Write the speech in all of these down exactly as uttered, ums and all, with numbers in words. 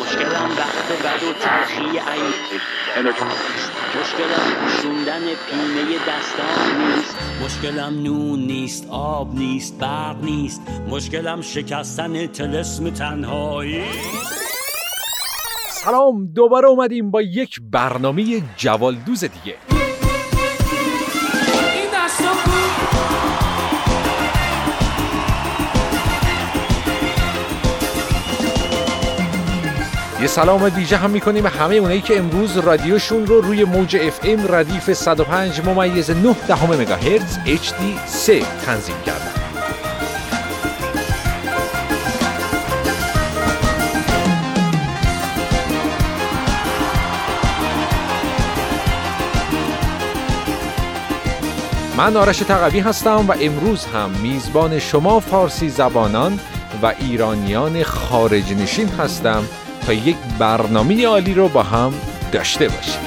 مشکلم وقت بد و تلخی عین مشکلم پوشوندن پینه دستان نیست، مشکلم نون نیست، آب نیست، برق نیست، مشکلم شکستن طلسم تنهایی. سلام، دوباره اومدیم با یک برنامه جوالدوز دیگه. یه سلام ویژه هم میکنیم به همه اونایی که امروز رادیوشون رو روی موج اف ام ردیف صد و پنج ممیز نه دهم مگاهرتز اچ دی سه تنظیم کردن. من آرش تقوی هستم و امروز هم میزبان شما فارسی زبانان و ایرانیان خارج نشین هستم تا یک برنامه عالی رو با هم داشته باشیم.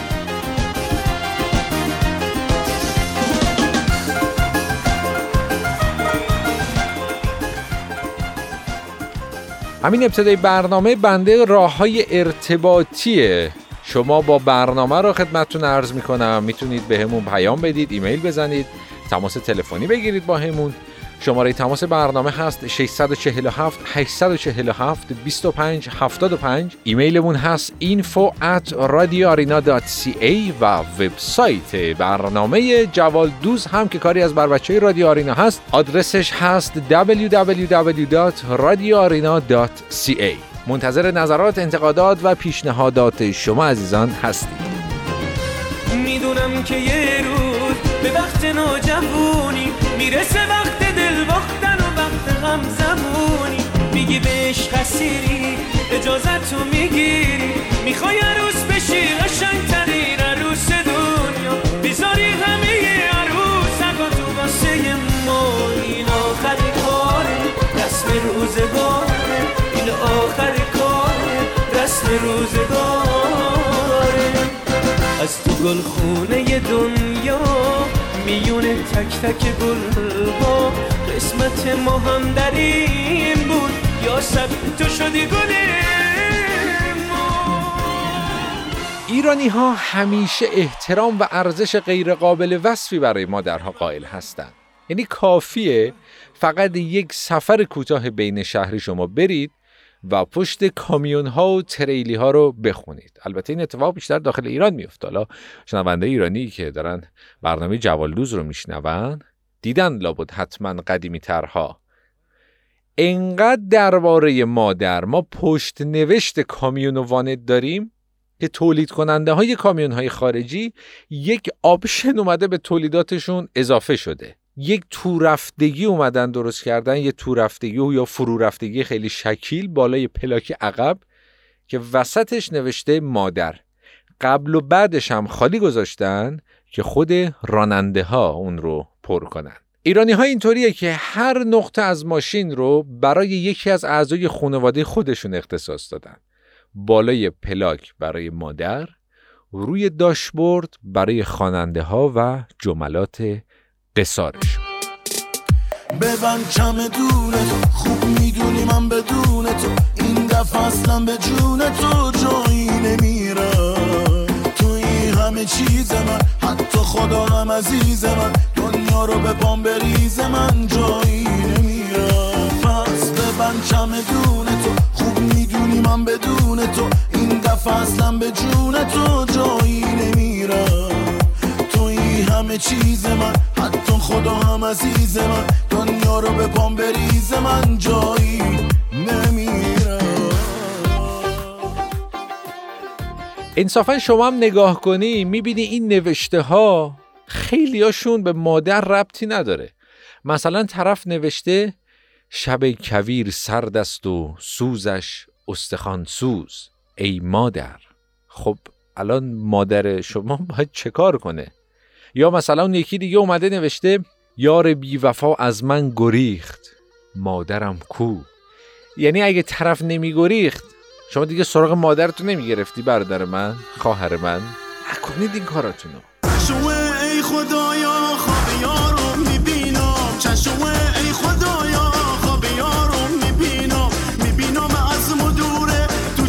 همین ابتدای برنامه بنده راه‌های ارتباطی شما با برنامه رو خدمتتون عرض میکنم. میتونید به همون پیام بدید، ایمیل بزنید، تماس تلفنی بگیرید با همون. شماره تماس برنامه هست شش چهار هفت هشت چهار هفت دو پنج هفت پنج. ایمیلمون هست اینفو ات رادیو آرینا دات سی ای و وبسایت برنامه جوالدوز هم که کاری از بر بچه‌های رادیو آرینا هست آدرسش هست دابلیو دابلیو دابلیو دات رادیو آرینا دات سی ای. منتظر نظرات، انتقادات و پیشنهادات شما عزیزان هستیم. میدونم که یه روز به وقت نوجوانی میرسه، وقت دل باختن و وقت غم زمونی. میگی بهش قصیری، اجازت رو میگیری، میخوای عروس بشی، قشنگترین عروس دنیا، بیزاری همه ی عروس اگاتو واسه ما. این آخری کاره، رسم روزگاره، این آخری کاره، رسم روزگاره. از تو گلخونه دنیا میونه تک تک گل‌ها، قسمت ما هم در این بود، یا سب تو شدی گل ما. ایرانی ها همیشه احترام و ارزش غیرقابل وصفی برای مادرها قائل هستند. یعنی کافیه فقط یک سفر کوتاه بین شهری شما برید و پشت کامیون ها و تریلی ها رو بخونید. البته این اتفاق بیشتر داخل ایران میفته. حالا شنونده ایرانی که دارن برنامه جوالدوز رو میشنون دیدن لابد حتما قدیمی ترها. انقدر درباره مادر ما پشت نوشت کامیون و وانت داریم که تولید کننده های کامیون های خارجی یک آپشن اومده به تولیداتشون اضافه شده. یک تورفتگی اومدن درست کردن، یه تورفتگی یا فرورفتگی خیلی شکیل بالای پلاک عقب که وسطش نوشته مادر. قبل و بعدش هم خالی گذاشتن که خود راننده ها اون رو پر کنن. ایرانی ها اینطوریه که هر نقطه از ماشین رو برای یکی از اعضای خانواده خودشون اختصاص دادن. بالای پلاک برای مادر، روی داشبورد برای خواننده ها و جملات قصارش. ببند چمه دونتو، خوب میدونی من بدونتو این دفعه اصلا به جونتو جایی نمیرم. توی همه چیز من، حتی خدا هم عزیز من، دنیا رو به پام بریز من جایی نمیرم. پس ببند چمه دونتو، خوب میدونی من بدونتو این دفعه اصلا به جونتو جایی نمیرم. توی همه چیز من، حتی خدا هم عزیز من، دنیا رو به پام بریز من جایی نمیرم. انصافا شما هم نگاه کنی میبینی این نوشته ها خیلی هاشون به مادر ربطی نداره. مثلا طرف نوشته شب کویر سرد است و سوزش استخوان سوز ای مادر. خب الان مادر شما باید چه کار کنه؟ یا مثلا اون یکی دیگه اومده نوشته یار بی وفا از من گریخت مادرم کو. یعنی اگه طرف نمی گریخت شما دیگه سراغ مادرتو نمی گرفتی برادر من، خواهر من. نکنید این کاراتونو. چشوه ای خدایا خواب یارو می بینم، چشوه ای خدایا خواب یارو می بینم، می بینم از مدوره تو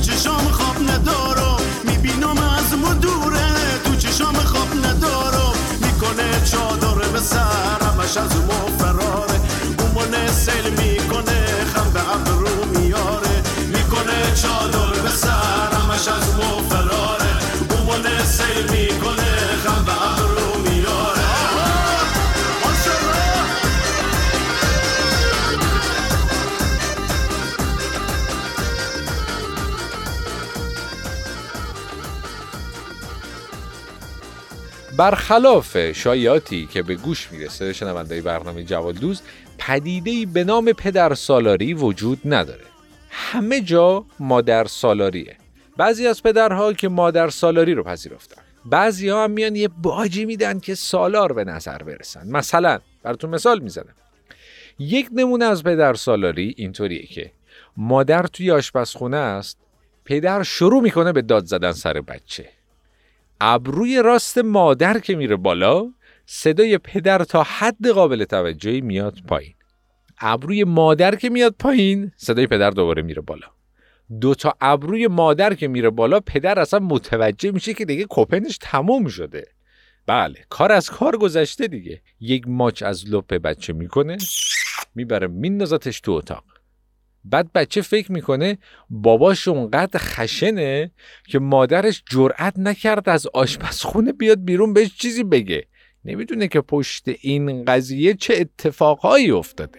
برخلاف شایعاتی که به گوش میرسه شنونده‌ی برنامه جوالدوز، پدیده‌ای به نام پدرسالاری وجود نداره. همه جا مادرسالاریه. بعضی از پدرها که مادرسالاری رو پذیرفتن، بعضی ها هم میان یه باجی میدن که سالار به نظر برسن. مثلا براتون مثال میزنم، یک نمونه از پدرسالاری اینطوریه که مادر توی آشپزخونه است، پدر شروع میکنه به داد زدن سر بچه. ابروی راست مادر که میره بالا، صدای پدر تا حد قابل توجهی میاد پایین. ابروی مادر که میاد پایین، صدای پدر دوباره میره بالا. دو تا ابروی مادر که میره بالا، پدر اصلا متوجه میشه که دیگه کوپنش تموم شده. بله، کار از کار گذشته دیگه. یک ماچ از لپ بچه میکنه، میبره میندازتش تو اتاق. بعد بچه فکر میکنه باباش اونقدر خشنه که مادرش جرئت نکرد از آشپزخونه بیاد بیرون بهش چیزی بگه. نمیدونه که پشت این قضیه چه اتفاقهایی افتاده.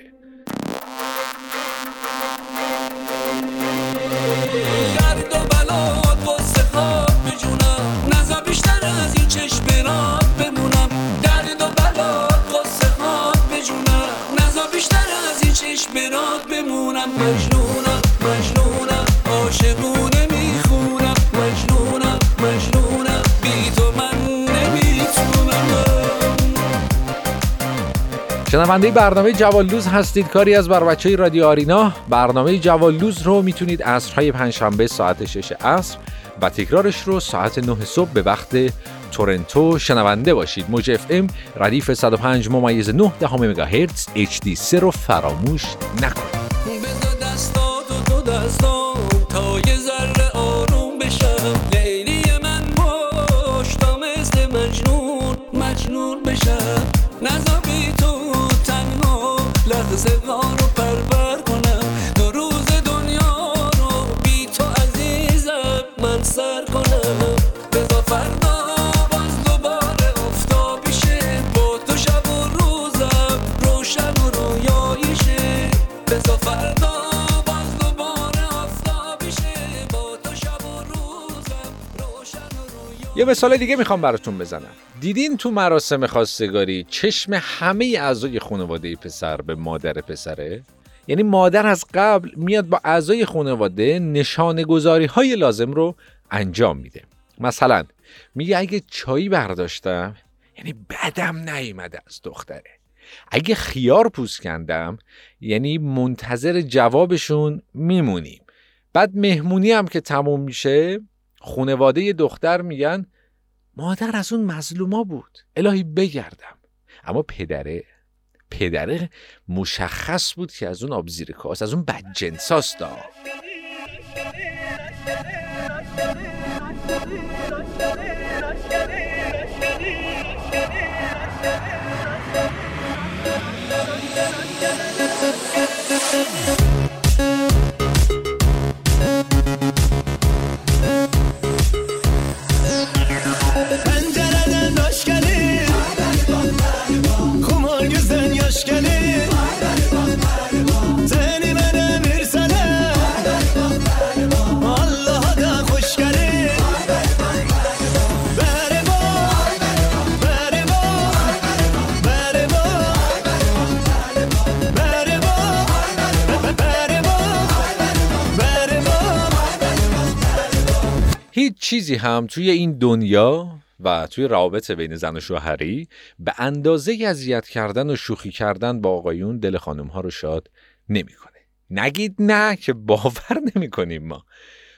شنونده برنامه جوالدوز هستید، کاری از بر بچه‌های رادیو آرینا. برنامه جوالدوز رو میتونید عصرهای پنجشنبه ساعت شش عصر و تکرارش رو ساعت نه صبح به وقت تورنتو شنونده باشید. موج اف ام ردیف صد و پنج ممیز نه دهم مگاهرتز اچ دی سه رو فراموش نکنید. زغارو پربر کنم دو روز دنیا رو بی تو عزیزم من سر کنم. بذار فردا باز دوباره افتاب بشه، با تو شب و روزم روشن و رویایی شه. بذار فردا باز دوباره افتاب بشه، با تو شب و روزم روشن و رویایی. یه مثال دیگه میخوام براتون بزنم. دیدین تو مراسم خواستگاری چشم همه اعضای خانواده پسر به مادر پسره؟ یعنی مادر از قبل میاد با اعضای خانواده نشانه‌گذاری های لازم رو انجام میده. مثلا میگه اگه چایی برداشتم یعنی بدم نیومده از دختره. اگه خیار پوست کندم یعنی منتظر جوابشون میمونیم. بعد مهمونی هم که تموم میشه، خانواده دختر میگن مادر از اون مظلوما بود، الهی بگردم. اما پدره پدره مشخص بود که از اون آبزیرکاست، از اون بدجنساست. هیچ چیزی هم توی این دنیا و توی روابط بین زن و شوهری به اندازه اذیت کردن و شوخی کردن با آقایون دل خانم‌ها رو شاد نمی‌کنه. نگید نه که باور نمی‌کنیم ما.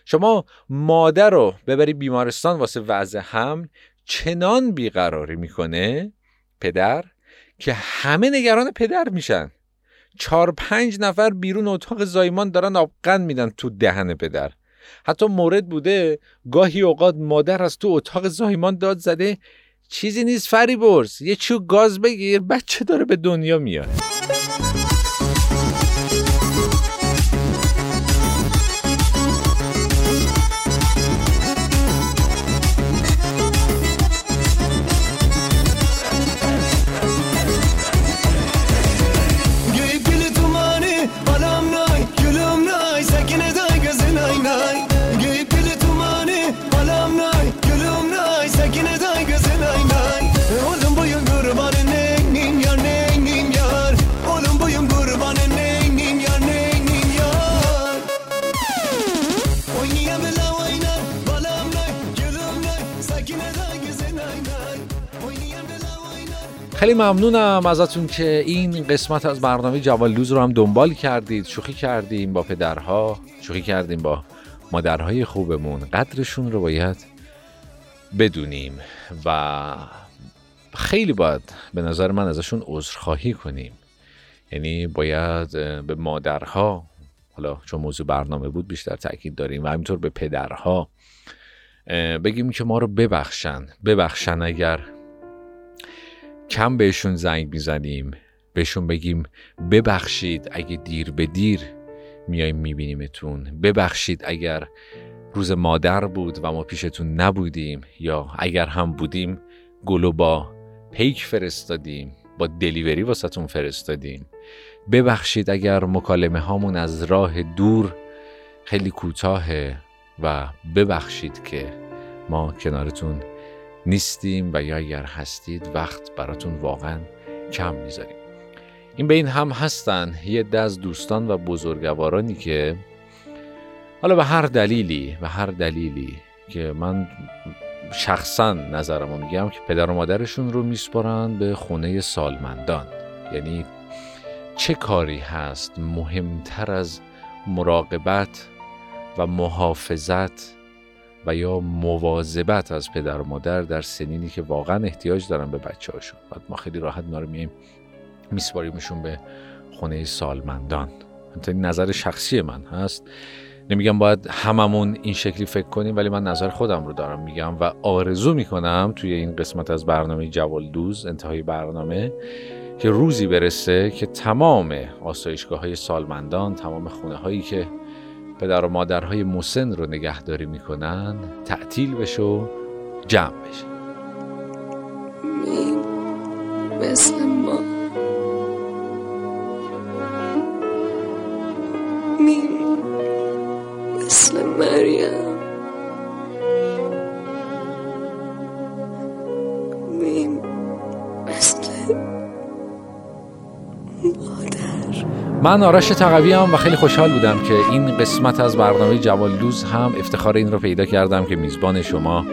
شما مادر رو ببری بیمارستان واسه وضع حمل، چنان بیقراری می‌کنه پدر که همه نگران پدر میشن. چهار پنج نفر بیرون اتاق زایمان دارن آبقند میدن تو دهن پدر. حتی مورد بوده گاهی اوقات مادر از تو اتاق زایمان داد زده چیزی نیست فریبرز، یه چو گاز بگیر بچه داره به دنیا میاد. خیلی ممنونم ازتون که این قسمت از برنامه جوالدوز رو هم دنبال کردید. شوخی کردیم با پدرها، شوخی کردیم با مادرهای خوبمون. قدرشون رو باید بدونیم و خیلی باید به نظر من ازشون عذرخواهی کنیم. یعنی باید به مادرها، حالا چون موضوع برنامه بود بیشتر تاکید داریم، و همینطور به پدرها بگیم که ما رو ببخشن. ببخشن اگر کم بهشون زنگ میزنیم، بهشون بگیم ببخشید اگه دیر به دیر میایم میبینیمتون، ببخشید اگر روز مادر بود و ما پیشتون نبودیم، یا اگر هم بودیم گلو با پیک فرستادیم، با دلیوری واسهتون فرستادیم، ببخشید اگر مکالمه هامون از راه دور خیلی کوتاهه، و ببخشید که ما کنارتون نیستیم و یا اگر هستید وقت براتون واقعا کم میذاریم. این بین هم هستن یه عده از دوستان و بزرگوارانی که حالا به هر دلیلی به هر دلیلی که من شخصا نظرمو میگم که پدر و مادرشون رو میسپارن به خونه سالمندان. یعنی چه کاری هست مهمتر از مراقبت و محافظت و یا مواظبت از پدر و مادر در سنینی که واقعا احتیاج دارن به بچه هاشون؟ بعد ما خیلی راحت اونا رو میایم میسپاریمشون به خونه سالمندان. البته نظر شخصی من هست، نمیگم باید هممون این شکلی فکر کنیم، ولی من نظر خودم رو دارم میگم و آرزو میکنم توی این قسمت از برنامه جوالدوز، انتهای برنامه، که روزی برسه که تمام آسایشگاه های سالمندان، تمام خونه هایی که پدر و مادرهای مسن رو نگهداری میکنن، تعطیل بشه و جمع بشه. مثل ما میم، مثل مریم میم، مثل مادر. من آرش تقوی هم و خیلی خوشحال بودم که این قسمت از برنامه جوالدوز هم افتخار این رو پیدا کردم که میزبان شما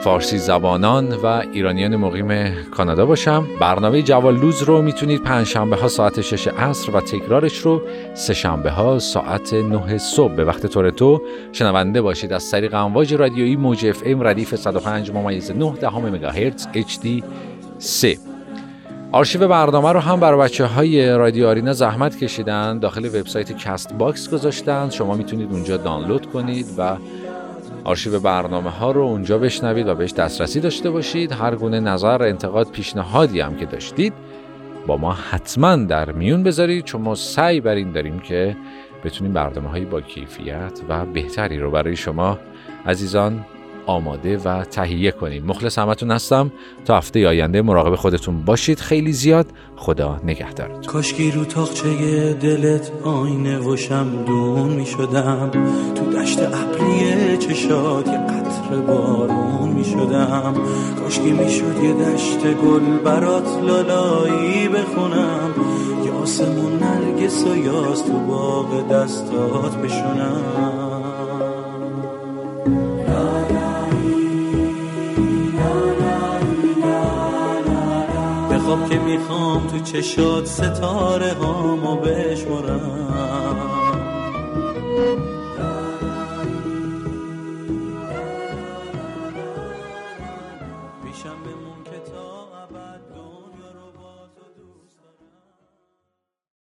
فارسی زبانان و ایرانیان مقیم کانادا باشم. برنامه جوالدوز رو میتونید پنج شنبه ها ساعت شش عصر و تکرارش رو سه شنبه ها ساعت نه صبح به وقت تورنتو شنونده باشید از طریق امواج رادیویی موج اف ام ردیف صد و پنج ممیز نه مگاهرتز اچ دی سه. آرشیو برنامه رو هم برای بچه‌های رادیو آرینا زحمت کشیدن، داخل وبسایت کست باکس گذاشتن، شما میتونید اونجا دانلود کنید و آرشیو برنامه ها رو اونجا بشنوید و بهش دسترسی داشته باشید. هر گونه نظر، انتقاد، پیشنهادی هم که داشتید با ما حتما در میون بذارید، چون ما سعی بر این داریم که بتونیم برنامه‌های با کیفیت و بهتری رو برای شما عزیزان آماده و تهیه کنیم. مخلص همتون هستم. تا هفته آینده مراقب خودتون باشید خیلی زیاد. خدا نگهدارتون. کاشکی رو تاقچه دلت آینه و شمدون میشدم، تو دشت ابری چشات یه قطره بارون میشدم. کاشکی میشد یه دشت گل برات لالایی بخونم، یه آسمون نرگس و یاس تو باغ دستات بشونم. خواب که میخوام تو چشات ستاره هامو بشمارم.